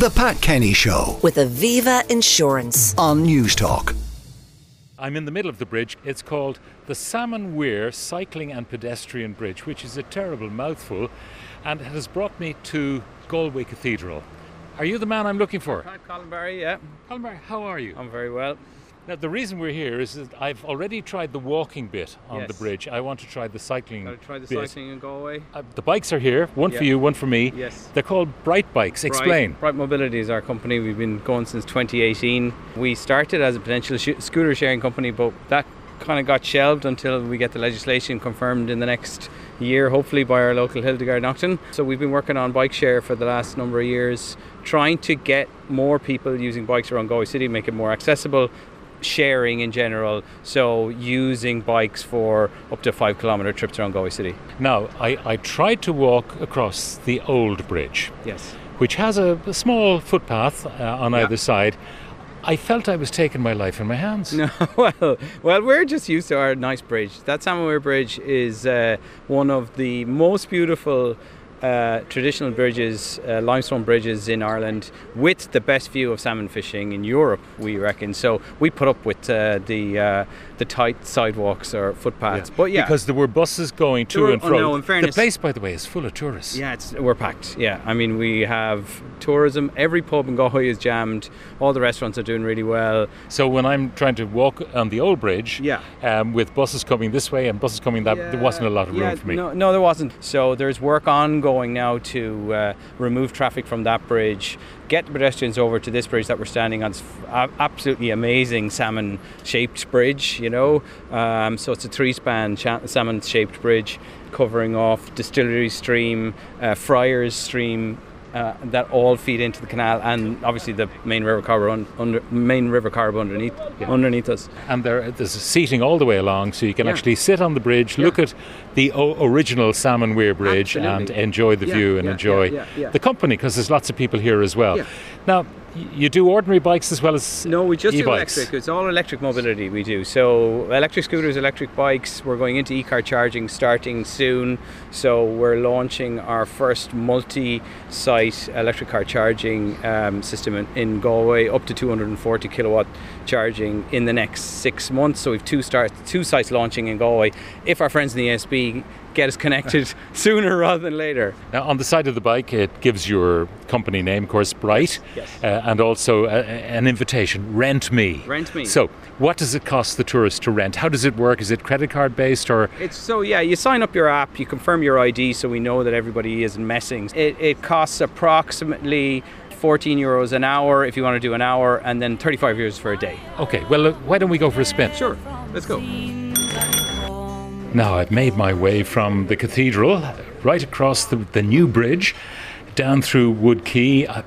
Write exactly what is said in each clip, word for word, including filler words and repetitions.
The Pat Kenny Show with Aviva Insurance on News Talk. I'm in the middle of the bridge. It's called the Salmon Weir Cycling and Pedestrian Bridge, which is a terrible mouthful, and it has brought me to Galway Cathedral. Are you the man I'm looking for? I'm Colin Barry, yeah. Colin Barry, how are you? I'm very well. Now, the reason we're here is that I've already tried the walking bit on yes. the bridge. I want to try the cycling bit. I'll try the bit. cycling in Galway. Uh, the bikes are here, one yeah. for you, one for me. Yes. They're called Bright Bikes. Explain. Bright, Bright Mobility is our company. We've been going since twenty eighteen. We started as a potential sh- scooter sharing company, but that kind of got shelved until we get the legislation confirmed in the next year, hopefully, by our local Hildegard Nocton. So we've been working on bike share for the last number of years, trying to get more people using bikes around Galway City, make it more accessible. Sharing in general, so using bikes for up to five kilometre trips around Galway City. Now, I, I tried to walk across the old bridge, yes, which has a, a small footpath uh, on yeah. either side. I felt I was taking my life in my hands. No, well, well, we're just used to our nice bridge. That Salmon Weir Bridge is uh, one of the most beautiful Uh, traditional bridges, uh, limestone bridges in Ireland, with the best view of salmon fishing in Europe, we reckon. So we put up with uh, the uh, the tight sidewalks or footpaths, yeah. but yeah, because there were buses going to were, and from. Oh no, in fairness, the place, by the way, is full of tourists. Yeah, it's, we're packed. Yeah, I mean, we have tourism. Every pub in Galway is jammed. All the restaurants are doing really well. So when I'm trying to walk on the old bridge, yeah, um, with buses coming this way and buses coming that, yeah. there wasn't a lot of yeah, room for me. No, no, there wasn't. So there's work ongoing. Going now to uh, remove traffic from that bridge, get the pedestrians over to this bridge that we're standing on. It's an absolutely amazing salmon-shaped bridge, you know. Um, so it's a three-span cha- salmon-shaped bridge covering off Distillery Stream, uh, Friars Stream, uh, that all feed into the canal, and obviously the main river car un- under main river car underneath yeah. underneath us. And there, there's seating all the way along, so you can yeah. actually sit on the bridge, yeah. look at the o- original Salmon Weir Bridge, Absolutely. and enjoy the yeah, view and yeah, enjoy yeah, yeah, yeah. the company, because there's lots of people here as well. Yeah. Now, you do ordinary bikes as well as No, we just e-bikes. do electric. It's all electric mobility we do. So electric scooters, electric bikes. We're going into e-car charging starting soon. So we're launching our first multi-site electric car charging um, system in, in Galway, up to two hundred forty kilowatt charging in the next six months. So we've two start, two sites launching in Galway. If our friends in the E S B get us connected sooner rather than later. Now, on the side of the bike, it gives your company name, of course, Bright, yes. uh, and also a, an invitation, Rent Me. Rent Me. So, what does it cost the tourist to rent? How does it work? Is it credit card based or? It's so yeah, you sign up your app, you confirm your I D, so we know that everybody isn't messing. It, it costs approximately fourteen euros an hour if you want to do an hour, and then thirty-five euros for a day. Okay, well, uh, why don't we go for a spin? Sure, let's go. Now, I've made my way from the cathedral right across the, the new bridge down through Wood Quay. I'm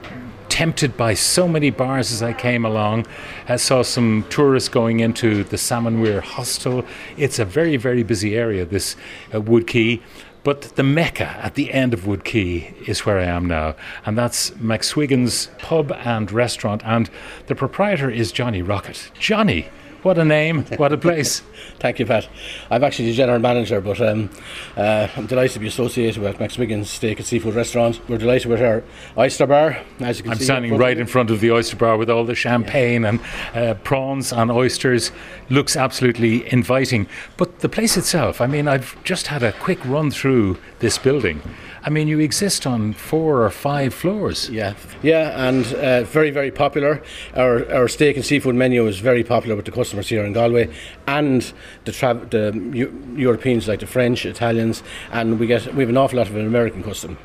tempted by so many bars as I came along. I saw some tourists going into the Salmon Weir Hostel. It's a very, very busy area, this uh, Wood Quay. But the mecca at the end of Wood Quay is where I am now, and that's McSwiggan's pub and restaurant, and the proprietor is Johnny Rocket. Johnny! What a name, what a place. Thank you, Pat. I'm actually the general manager, but um, uh, I'm delighted to be associated with Max Wiggins Steak and Seafood Restaurant. We're delighted with our oyster bar. As you can I'm see, standing right in front of the oyster bar with all the champagne yeah. and uh, prawns and oysters. Looks absolutely inviting. But the place itself, I mean, I've just had a quick run through this building. I mean, you exist on four or five floors. Yeah, yeah, and uh, very, very popular. Our our steak and seafood menu is very popular with the customers here in Galway, and the tra- the U- Europeans like the French, Italians, and we get we have an awful lot of an American custom.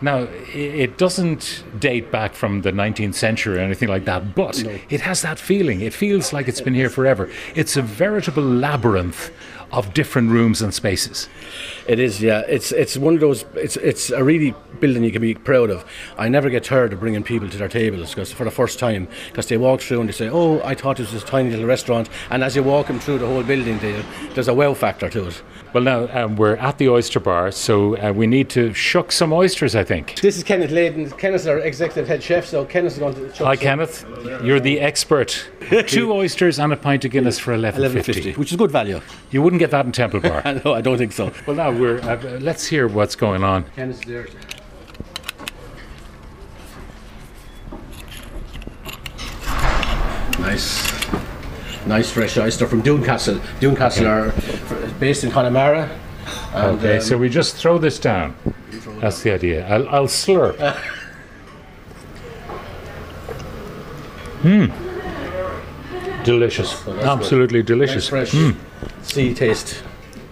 Now, it doesn't date back from the nineteenth century or anything like that, but no. it has that feeling. It feels like it's been here forever. It's a veritable labyrinth of different rooms and spaces. It is, yeah. It's it's one of those, it's it's a really building you can be proud of. I never get tired of bringing people to their tables because for the first time, because they walk through and they say, oh, I thought this was a tiny little restaurant. And as you walk them through the whole building, they, there's a wow factor to it. Well, now, um, we're at the oyster bar, so uh, we need to shuck some oysters, I think. This is Kenneth Layden. Kenneth's our executive head chef, so Kenneth's going to shuck Hi, some. Kenneth. You're the expert. Two oysters and a pint of Guinness for eleven fifty. Which is good value. You wouldn't get that in Temple Bar. No, I don't think so. Well, now we're uh, let's hear what's going on. Kenneth's there. Nice. Nice fresh oyster from Dunecastle. Dunecastle okay. are based in Connemara. And, okay, um, so we just throw this down. Throw That's down. the idea. I'll, I'll slurp. Hmm. Delicious. So Absolutely good. delicious. Nice fresh mm. sea taste.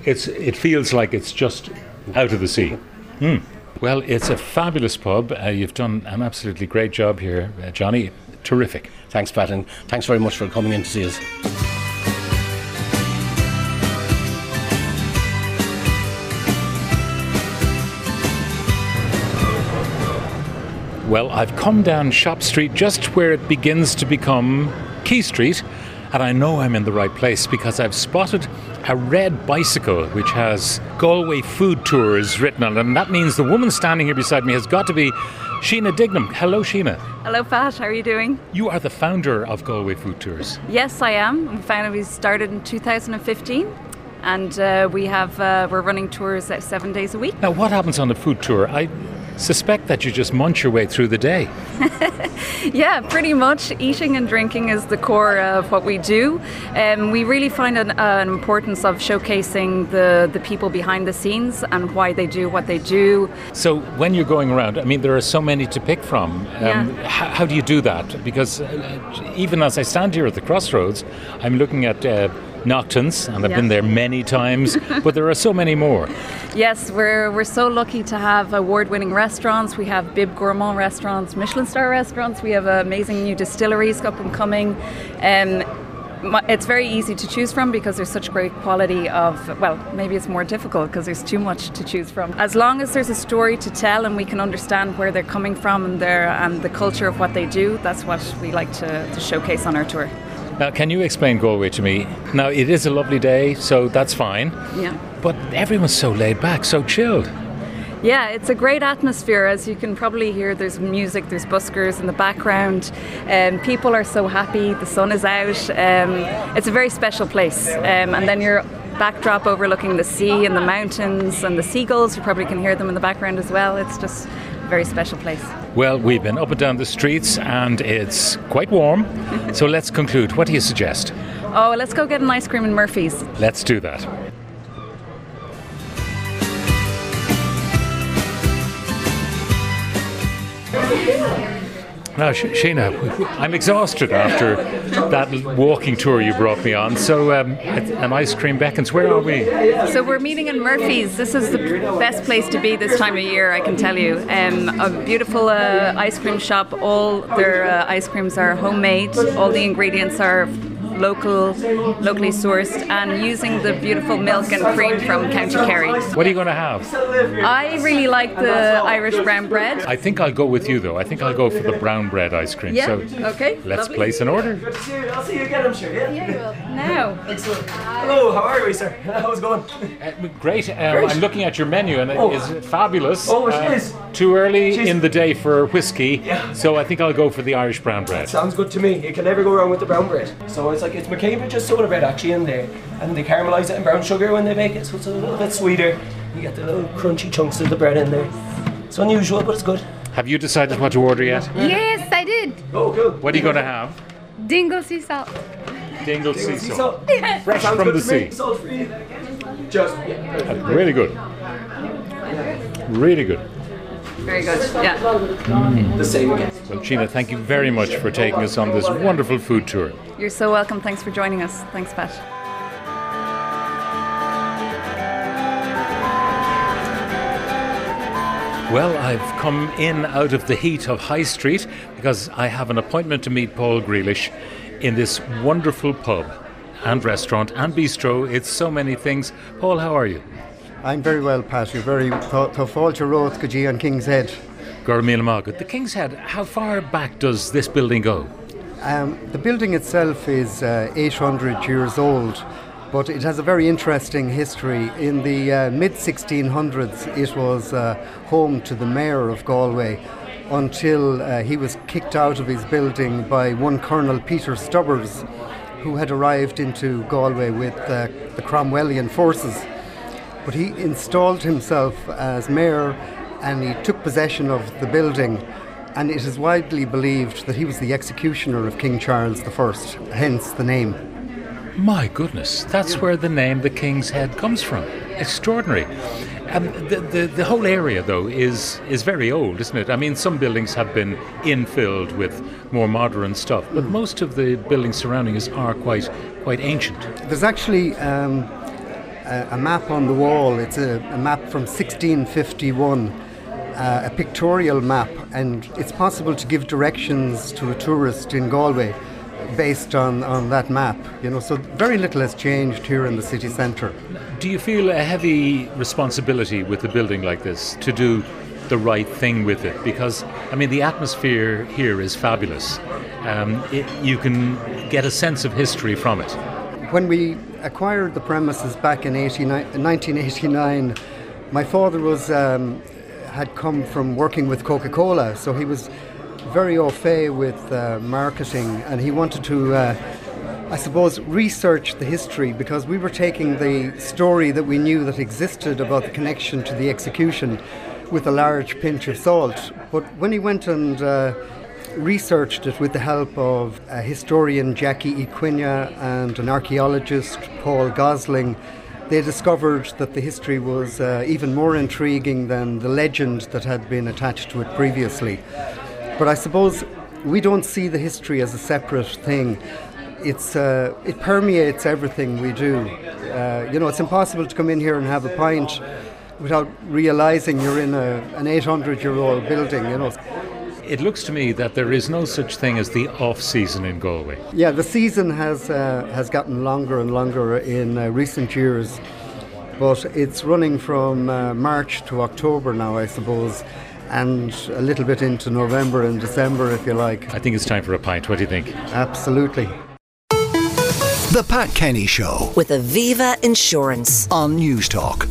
It's, it feels like it's just out of the sea. Mm. Well, it's a fabulous pub. Uh, you've done an absolutely great job here, uh, Johnny. Terrific. Thanks, Pat, and thanks very much for coming in to see us. Well, I've come down Shop Street just where it begins to become Quay Street, and I know I'm in the right place because I've spotted a red bicycle which has Galway Food Tours written on it, and that means the woman standing here beside me has got to be Sheena Dignam. Hello, Sheena. Hello, Pat. How are you doing? You are the founder of Galway Food Tours. Yes, I am. I'm the founder. We started in two thousand fifteen. And uh, we have, uh, we're running tours at seven days a week. Now, what happens on a food tour? I suspect that you just munch your way through the day. Yeah, pretty much. Eating and drinking is the core of what we do. Um, we really find an, uh, an importance of showcasing the, the people behind the scenes and why they do what they do. So when you're going around, I mean, there are so many to pick from. Um, yeah. how, how do you do that? Because uh, even as I stand here at the crossroads, I'm looking at... Uh, Nocton's, and I've yes. been there many times, but there are so many more. Yes, we're we're so lucky to have award-winning restaurants. We have Bib Gourmand restaurants, Michelin star restaurants. We have amazing new distilleries up and coming. Um, it's very easy to choose from because there's such great quality of, well, maybe it's more difficult because there's too much to choose from. As long as there's a story to tell and we can understand where they're coming from and their and the culture of what they do, that's what we like to, to showcase on our tour. Now, can you explain Galway to me? Now, it is a lovely day, so that's fine. Yeah. But everyone's so laid back, so chilled. Yeah, it's a great atmosphere. As you can probably hear, there's music, there's buskers in the background, and um, people are so happy, the sun is out. Um, it's a very special place. Um, and then you're backdrop overlooking the sea and the mountains and the seagulls. You probably can hear them in the background as well. It's just a very special place. Well, we've been up and down the streets and it's quite warm. So let's conclude. What do you suggest? Oh, let's go get an ice cream in Murphy's. Let's do that. Now, Sheena, I'm exhausted after that walking tour you brought me on. So um, an ice cream beckons. Where are we? So we're meeting in Murphy's. This is the best place to be this time of year, I can tell you. Um, a beautiful uh, ice cream shop. All their uh, ice creams are homemade. All the ingredients are local, locally sourced, and using the beautiful milk and cream from county Kerry. What are you going to have? I really like the Irish brown bread. I think I'll go with you though. I think I'll go for the brown bread ice cream. Yeah. So okay. Let's Lovely. place an order. Good to see you. I'll see you again, I'm sure. Yeah. Yeah, you will. Now. Excellent. Hello. How are we, sir? How's it going? Uh, great. Um, great. I'm looking at your menu and it oh. is fabulous. Oh, it uh, is. Too early Jeez. in the day for whiskey. Yeah. So I think I'll go for the Irish brown bread. That sounds good to me. You can never go wrong with the brown bread. So it's like it's McCabe with just soda bread actually in there, and they caramelise it in brown sugar when they bake it, so it's a little bit sweeter. You get the little crunchy chunks of the bread in there. It's unusual, but it's good. Have you decided what to order yet? Yes, I did. Oh, cool. What are you going to have? Dingle sea salt. Dingle, Dingle sea salt. Sea salt. Fresh Sounds from the sea. Salt free. Just yeah. That's really good. Really good. Very good, yeah. Mm. The same again. Well, Sheena, thank you very much for taking us on this wonderful food tour. You're so welcome. Thanks for joining us. Thanks, Pat. Well, I've come in out of the heat of High Street because I have an appointment to meet Paul Grealish in this wonderful pub and restaurant and bistro. It's so many things. Paul, how are you? I'm very well, Pat. You're very Tofalter Road, Gaji on King's Head. The King's Head, how far back does this building go? Um, the building itself is uh, eight hundred years old, but it has a very interesting history. In the uh, mid sixteen hundreds, it was uh, home to the mayor of Galway until uh, he was kicked out of his building by one Colonel Peter Stubbers, who had arrived into Galway with uh, the Cromwellian forces. But he installed himself as mayor and he took possession of the building and it is widely believed that he was the executioner of King Charles the First, hence the name. My goodness, that's where the name the King's Head comes from. Extraordinary. Um, the, the the whole area, though, is is very old, isn't it? I mean, some buildings have been infilled with more modern stuff, but mm. most of the buildings surrounding us are quite quite ancient. There's actually um, a, a map on the wall. It's a, a map from sixteen fifty-one, uh, a pictorial map, and it's possible to give directions to a tourist in Galway based on, on that map, you know, so very little has changed here in the city centre. Do you feel a heavy responsibility with a building like this to do the right thing with it? Because, I mean, the atmosphere here is fabulous. Um, it, you can get a sense of history from it. When we acquired the premises back in nineteen eighty-nine, my father was um, had come from working with Coca-Cola, so he was very au fait with uh, marketing, and he wanted to, uh, I suppose, research the history, because we were taking the story that we knew that existed about the connection to the execution with a large pinch of salt. But when he went and uh, researched it with the help of a historian, Jackie E. Quina, and an archaeologist, Paul Gosling, they discovered that the history was uh, even more intriguing than the legend that had been attached to it previously. But I suppose we don't see the history as a separate thing. It's uh, it permeates everything we do. Uh, you know, it's impossible to come in here and have a pint without realising you're in a, an eight hundred year old building, you know. It looks to me that there is no such thing as the off-season in Galway. Yeah, the season has, uh, has gotten longer and longer in uh, recent years, but it's running from uh, March to October now, I suppose, and a little bit into November and December, if you like. I think it's time for a pint. What do you think? Absolutely. The Pat Kenny Show with Aviva Insurance on News Talk.